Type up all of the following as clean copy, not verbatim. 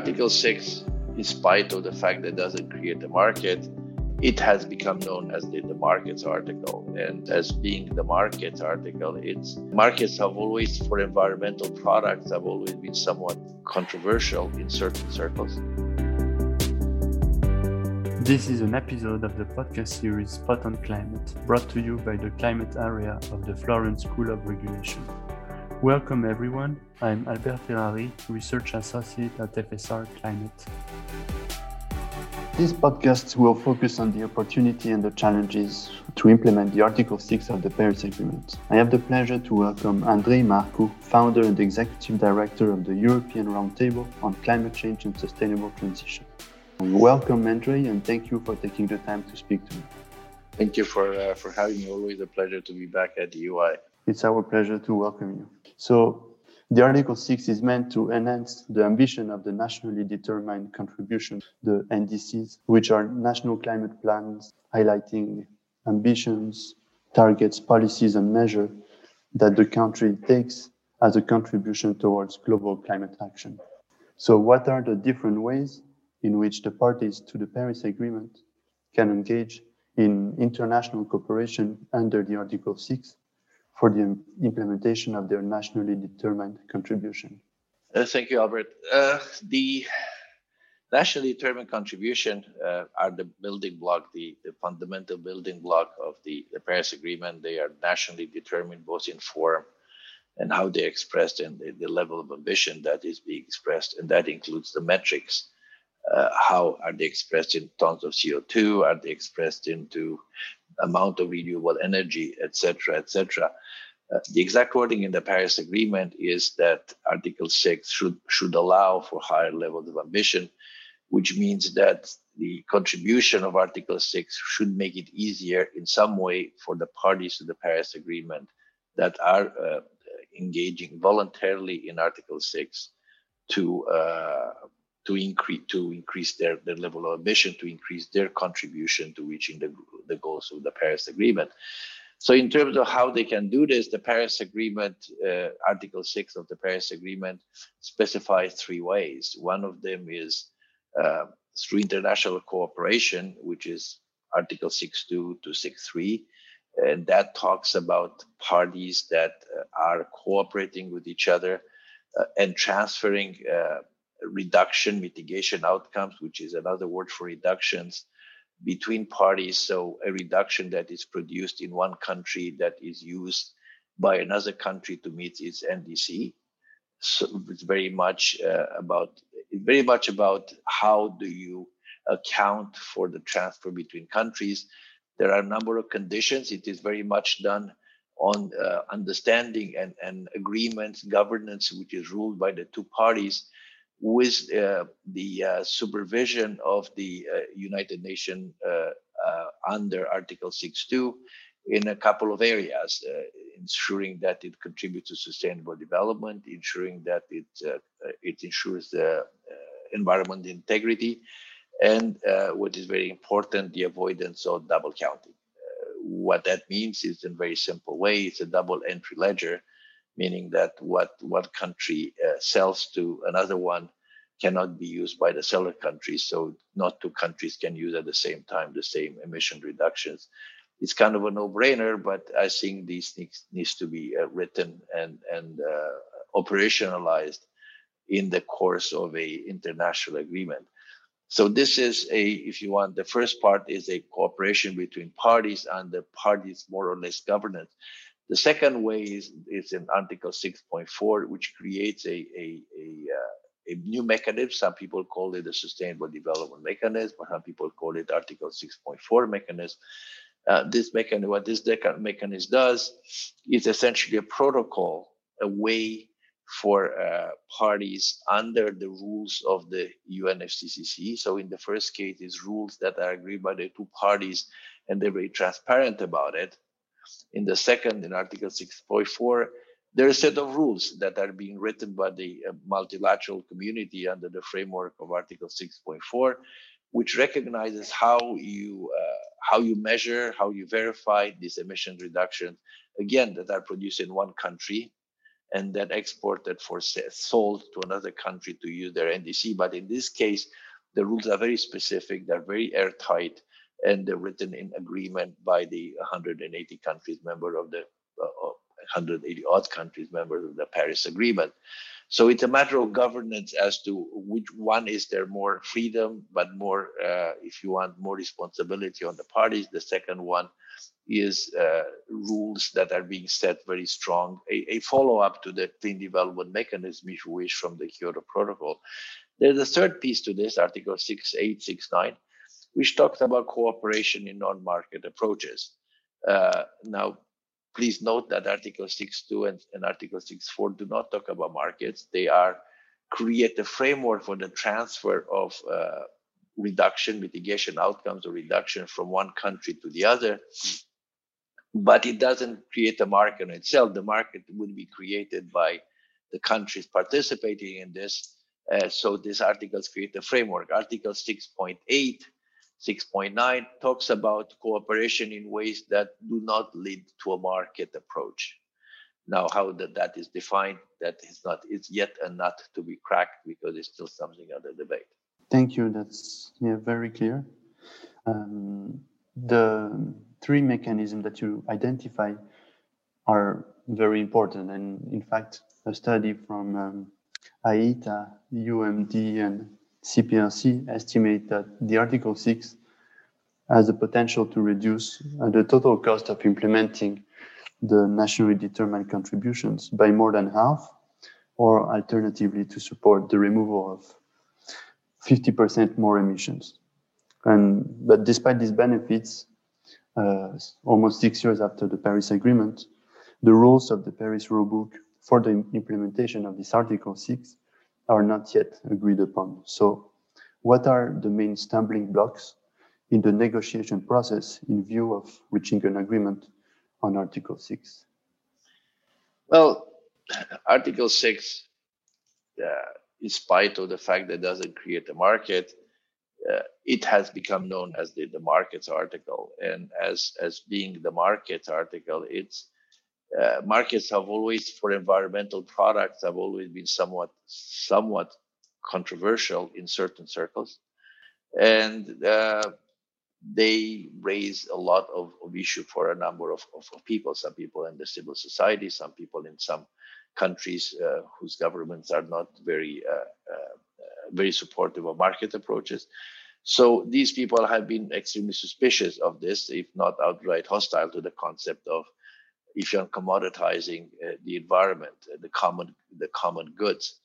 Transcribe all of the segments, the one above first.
Article 6, in spite of the fact that it doesn't create a market, it has become known as the markets article. And as being the markets article, it's markets have always, for environmental products, have always been somewhat controversial in certain circles. This is an episode of the podcast series Spot on Climate, brought to you by the climate area of the Florence School of Regulation. Welcome everyone, I'm Albert Ferrari, Research Associate at FSR Climate. This podcast will focus on the opportunity and the challenges to implement the Article 6 of the Paris Agreement. I have the pleasure to welcome Andrei Marcu, founder and executive director of the European Roundtable on Climate Change and Sustainable Transition. Welcome, Andrei, and thank you for taking the time to speak to me. Thank you for having me. Always a pleasure to be back at the EUI. It's our pleasure to welcome you. So, the Article 6 is meant to enhance the ambition of the nationally determined contribution, the NDCs, which are national climate plans highlighting ambitions, targets, policies, and measures that the country takes as a contribution towards global climate action. So what are the different ways in which the parties to the Paris Agreement can engage in international cooperation under the Article 6? For the implementation of their nationally determined contribution? Thank you, Albert. The nationally determined contribution are the building block, the fundamental building block of the Paris Agreement. They are nationally determined both in form and how they're expressed and the level of ambition that is being expressed. And that includes the metrics. How are they expressed in tons of CO2? Are they expressed into amount of renewable energy, etc., etc. The exact wording in the Paris Agreement is that Article 6 should allow for higher levels of ambition, which means that the contribution of Article 6 should make it easier in some way for the parties to the Paris Agreement that are engaging voluntarily in Article 6 to increase their level of ambition, to increase their contribution to reaching the goals of the Paris Agreement. So in terms of how they can do this, the Paris Agreement, Article 6 of the Paris Agreement specifies three ways. One of them is through international cooperation, which is Article 6.2 to 6.3. And that talks about parties that are cooperating with each other and transferring reduction mitigation outcomes, which is another word for reductions, between parties. So a reduction that is produced in one country that is used by another country to meet its NDC. So it's very much about how do you account for the transfer between countries. There are a number of conditions. It is very much done on understanding and agreements, governance, which is ruled by the two parties, with the supervision of the United Nations under Article 6.2 in a couple of areas, ensuring that it contributes to sustainable development, ensuring that it ensures the environment integrity, and what is very important, the avoidance of double counting. What that means is, in a very simple way, it's a double entry ledger, meaning that what one country sells to another one cannot be used by the seller country. So not two countries can use at the same time the same emission reductions. It's kind of a no-brainer, but I think these things needs to be written and operationalized in the course of a international agreement. So this is if you want, the first part is a cooperation between parties and the parties more or less governance. The second way is in Article 6.4, which creates a new mechanism. Some people call it the Sustainable Development Mechanism, but some people call it Article 6.4 mechanism. What this mechanism does is essentially a protocol, a way for parties under the rules of the UNFCCC. So in the first case, it's rules that are agreed by the two parties, and they're very transparent about it. In the second, in Article 6.4, there are a set of rules that are being written by the multilateral community under the framework of Article 6.4, which recognizes how you measure, how you verify these emission reductions, again, that are produced in one country and then exported for sold to another country to use their NDC. But in this case, the rules are very specific, they're very airtight, and they're written in agreement by the 180 countries member of the 180 odd countries members of the Paris Agreement. So it's a matter of governance as to which one is there more freedom, but more, if you want, more responsibility on the parties. The second one is rules that are being set very strong, a follow-up to the Clean Development Mechanism, if you wish, from the Kyoto Protocol. There's a third piece to this, Article 6.8, 6.9, which talks about cooperation in non-market approaches. Now, please note that Article 6.2 and Article 6.4 do not talk about markets. They create a framework for the transfer of reduction, mitigation outcomes, or reduction from one country to the other. But it doesn't create a market in itself. The market would be created by the countries participating in this. So these articles create a framework. Article 6.8. 6.9 talks about cooperation in ways that do not lead to a market approach. Now, how that is defined, that is not, it's yet a nut to be cracked because it's still something under debate. Thank you. That's very clear. The three mechanisms that you identify are very important. And in fact, a study from AITA, UMD, and CPRC estimate that the Article 6 has the potential to reduce the total cost of implementing the nationally determined contributions by more than half, or alternatively to support the removal of 50% more emissions. But despite these benefits, almost 6 years after the Paris Agreement, the rules of the Paris Rulebook for the implementation of this Article 6 are not yet agreed upon. So what are the main stumbling blocks in the negotiation process in view of reaching an agreement on Article 6? Well, Article 6, in spite of the fact that it doesn't create a market, it has become known as the markets article. And as being the markets article, it's markets have always, for environmental products, have always been somewhat controversial in certain circles, and they raise a lot of issue for a number of people. Some people in the civil society, some people in some countries whose governments are not very very supportive of market approaches. So these people have been extremely suspicious of this, if not outright hostile to the concept of, if you're commoditizing the environment, the common goods.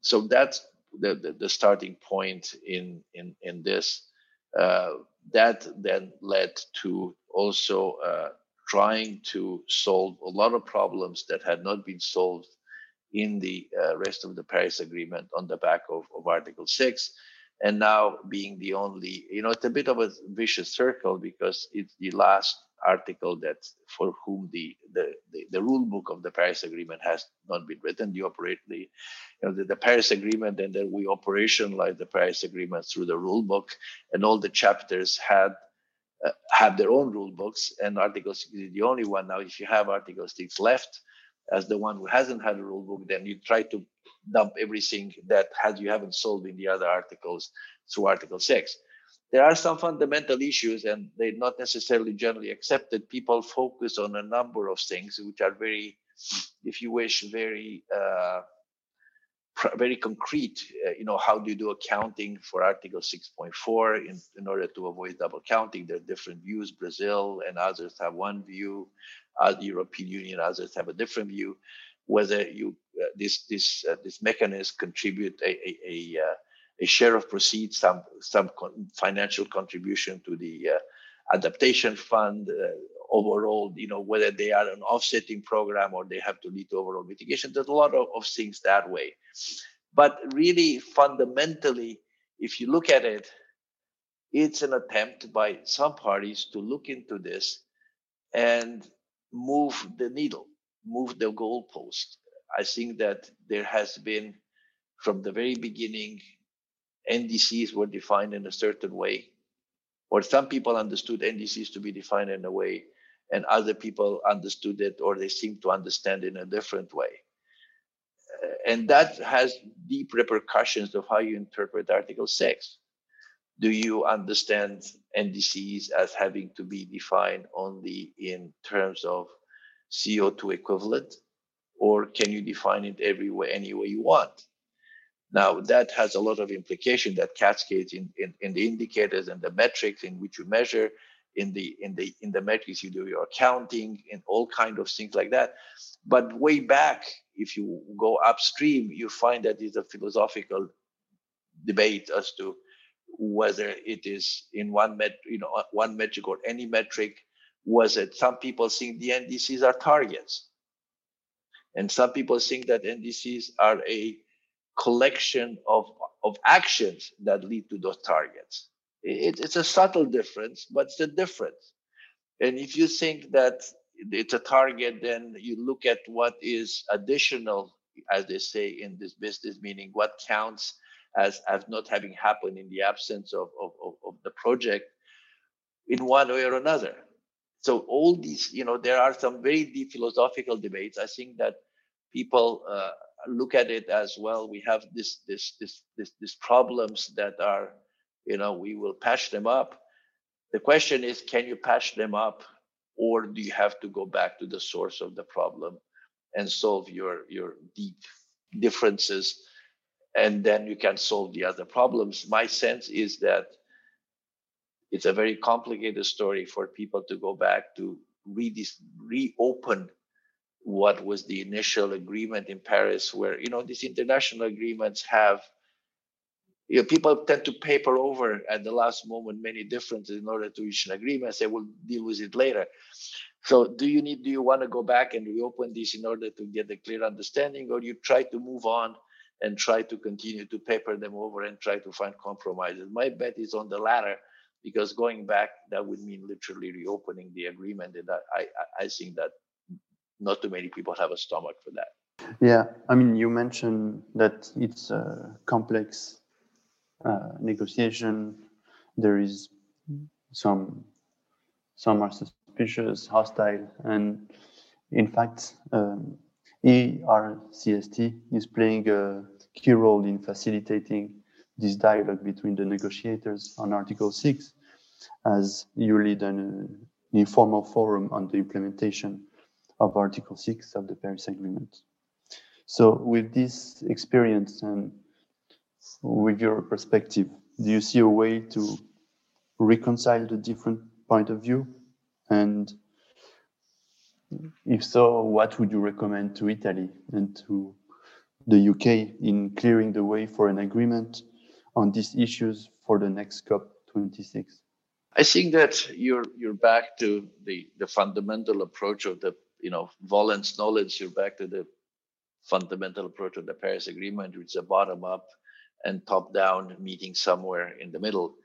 So that's the starting point in this. That then led to also trying to solve a lot of problems that had not been solved in the rest of the Paris Agreement on the back of Article 6. And now being the only, it's a bit of a vicious circle because it's the last article that for whom the rule book of the Paris Agreement has not been written. The Paris Agreement, and then we operationalize the Paris Agreement through the rule book, and all the chapters have their own rule books, and Article 6 is the only one. Now, if you have Article 6 left as the one who hasn't had a rule book, then you try to dump everything that you haven't solved in the other articles through Article 6. There are some fundamental issues, and they're not necessarily generally accepted. People focus on a number of things which are very, if you wish, very concrete. How do you do accounting for Article 6.4 in order to avoid double counting? There are different views. Brazil and others have one view. The European Union, others have a different view. Whether you this mechanism contribute a share of proceeds, some financial contribution to the adaptation fund overall, whether they are an offsetting program or they have to lead to overall mitigation. There's a lot of things that way. But really, fundamentally, if you look at it, it's an attempt by some parties to look into this and move the needle, move the goalpost. I think that there has been, from the very beginning, NDCs were defined in a certain way, or some people understood NDCs to be defined in a way, and other people understood it, or they seem to understand in a different way. And that has deep repercussions of how you interpret Article 6. Do you understand NDCs as having to be defined only in terms of CO2 equivalent, or can you define it every way, any way you want? Now, that has a lot of implication that cascades in the indicators and the metrics in which you measure, in the metrics you do your accounting, and all kind of things like that. But way back, if you go upstream, you find that it's a philosophical debate as to whether it is in one metric or any metric. Was it some people think the NDCs are targets, and some people think that NDCs are a collection of actions that lead to those targets. It's a subtle difference, but it's a difference. And if you think that it's a target, then you look at what is additional, as they say in this business, meaning what counts as not having happened in the absence of the project in one way or another. So all these, there are some very deep philosophical debates. I think that people look at it as, well, we have these problems that are, we will patch them up. The question is, can you patch them up, or do you have to go back to the source of the problem and solve your deep differences, and then you can solve the other problems? My sense is that it's a very complicated story for people to go back to reopen what was the initial agreement in Paris, where, these international agreements have, people tend to paper over at the last moment many differences in order to reach an agreement. Say, we'll deal with it later. So do you want to go back and reopen this in order to get a clear understanding, or you try to move on and try to continue to paper them over and try to find compromises? My bet is on the latter, because going back, that would mean literally reopening the agreement. And I think that not too many people have a stomach for that. Yeah, I mean, you mentioned that it's a complex negotiation. There is some are suspicious, hostile, and in fact, ERCST is playing a key role in facilitating this dialogue between the negotiators on Article 6, as you lead an informal forum on the implementation of Article 6 of the Paris Agreement. So with this experience and with your perspective, do you see a way to reconcile the different point of view? And if so, what would you recommend to Italy and to the UK in clearing the way for an agreement on these issues for the next COP26? I think that you're back to the fundamental approach of the, Valence knowledge. You're back to the fundamental approach of the Paris Agreement, which is a bottom-up and top-down meeting somewhere in the middle,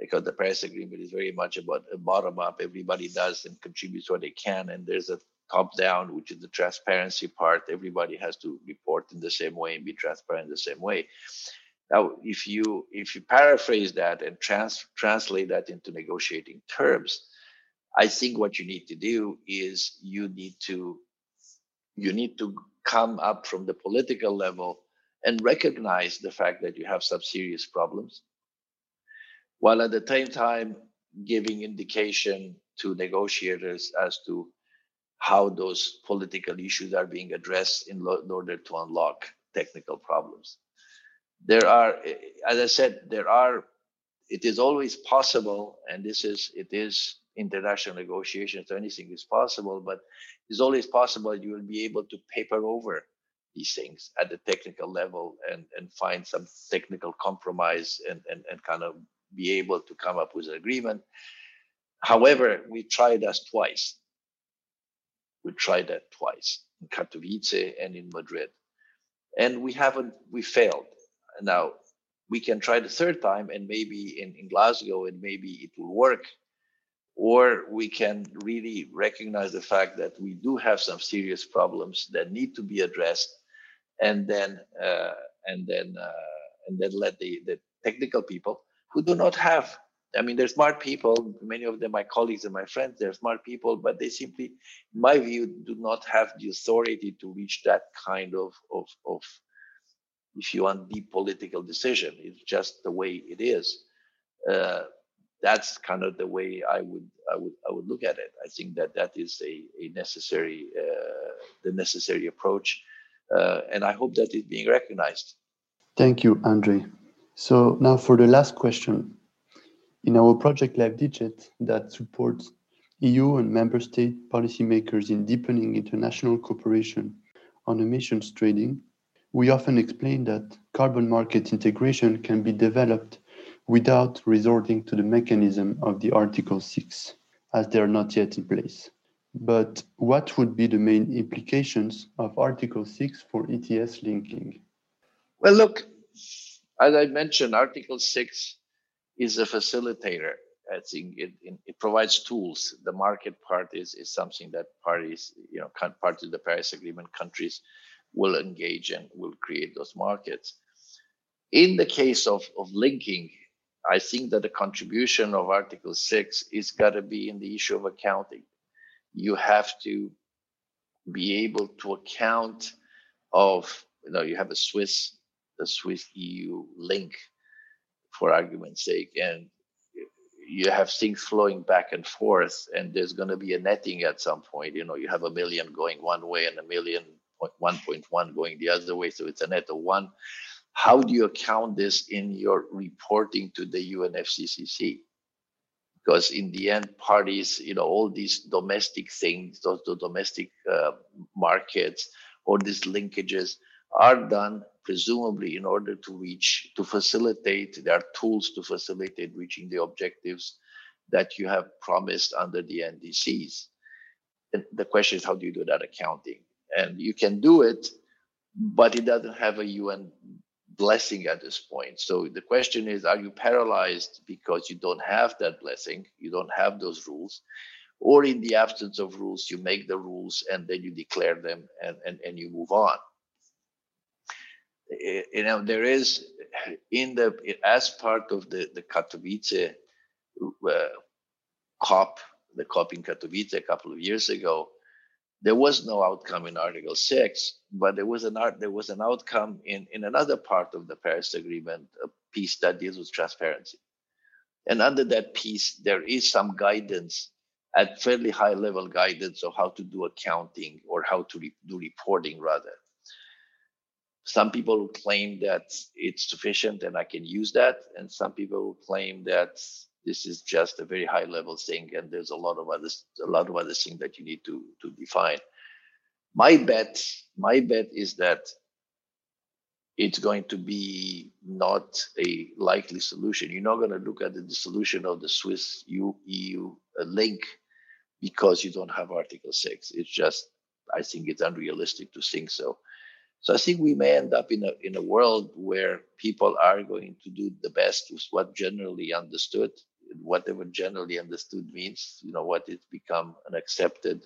because the Paris Agreement is very much about a bottom-up. Everybody does and contributes what they can, and there's a top-down, which is the transparency part. Everybody has to report in the same way and be transparent the same way. Now, if you paraphrase that and translate that into negotiating terms, I think what you need to do is you need to come up from the political level and recognize the fact that you have some serious problems, while at the same time giving indication to negotiators as to how those political issues are being addressed in order to unlock technical problems. There are, as I said, it is always possible, and it is international negotiations, so anything is possible, but it's always possible you will be able to paper over these things at the technical level and find some technical compromise and kind of be able to come up with an agreement. However, we tried that twice in Katowice and in Madrid, and we failed. Now we can try the third time, and maybe in Glasgow, and maybe it will work, or we can really recognize the fact that we do have some serious problems that need to be addressed, and then let the technical people who do not have I mean, they're smart people, many of them my colleagues and my friends, they're smart people, but they simply, in my view, do not have the authority to reach that kind of if you want, deep political decision. It's just the way it is. That's kind of the way I would look at it. I think that is a necessary the necessary approach, and I hope that it's being recognized. Thank you, Andrei. So now for the last question. In our project LiveDigit that supports EU and member state policymakers in deepening international cooperation on emissions trading, we often explain that carbon market integration can be developed without resorting to the mechanism of the Article 6, as they are not yet in place. But what would be the main implications of Article 6 for ETS linking? Well, look, as I mentioned, Article 6 is a facilitator. I think it provides tools. The market part is something that parties, part of the Paris Agreement countries will engage and will create those markets. In the case of linking, I think that the contribution of Article 6 is got to be in the issue of accounting. You have to be able to account you have the Swiss EU link, for argument's sake, and you have things flowing back and forth, and there's going to be a netting at some point. You have 1 million going one way and 1.1 going the other way, so it's a net of one. How do you account this in your reporting to the UNFCCC? Because in the end, parties, all these domestic things, those domestic markets or these linkages are done presumably in order to facilitate. There are tools to facilitate reaching the objectives that you have promised under the NDCs. And the question is, how do you do that accounting? And you can do it, but it doesn't have a UN blessing at this point. So the question is, are you paralyzed because you don't have that blessing, you don't have those rules, or in the absence of rules, you make the rules and then you declare them and you move on? There is, as part of the Katowice COP, the COP in Katowice a couple of years ago, there was no outcome in Article 6, but there was an outcome in another part of the Paris Agreement, a piece that deals with transparency. And under that piece, there is some guidance, at fairly high level guidance, of how to do accounting or how to do reporting, rather. Some people will claim that it's sufficient and I can use that, and some people will claim that this is just a very high level thing, and there's a lot of other things that you need to define. My bet is that it's going to be not a likely solution. You're not going to look at the dissolution of the Swiss EU link because you don't have Article 6. It's just, I think it's unrealistic to think so. So I think we may end up in a world where people are going to do the best with what generally understood, whatever generally understood means, what it's become an accepted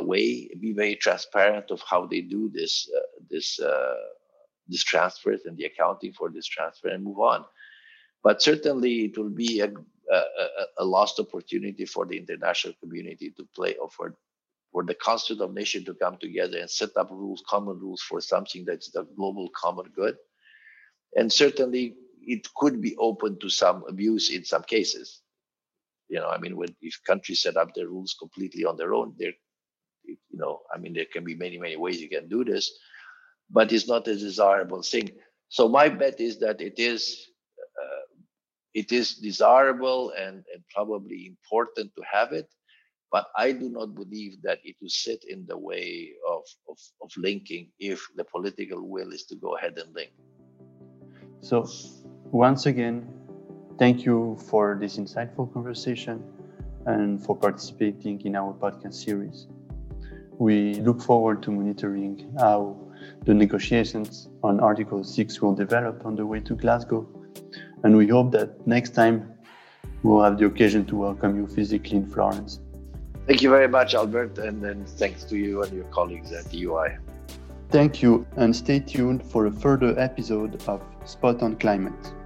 way. Be very transparent of how they do this transfers and the accounting for this transfer, and move on. But certainly it will be a lost opportunity for the international community to play, or for the concept of nation to come together and set up rules, common rules, for something that's the global common good. And certainly it could be open to some abuse in some cases. If countries set up their rules completely on their own, there can be many, many ways you can do this, but it's not a desirable thing. So my bet is that it is desirable and probably important to have it, but I do not believe that it will sit in the way of linking if the political will is to go ahead and link. So once again, thank you for this insightful conversation and for participating in our podcast series. We look forward to monitoring how the negotiations on Article 6 will develop on the way to Glasgow. And we hope that next time we'll have the occasion to welcome you physically in Florence. Thank you very much, Albert, and then thanks to you and your colleagues at the EUI. Thank you, and stay tuned for a further episode of Spot on Climate.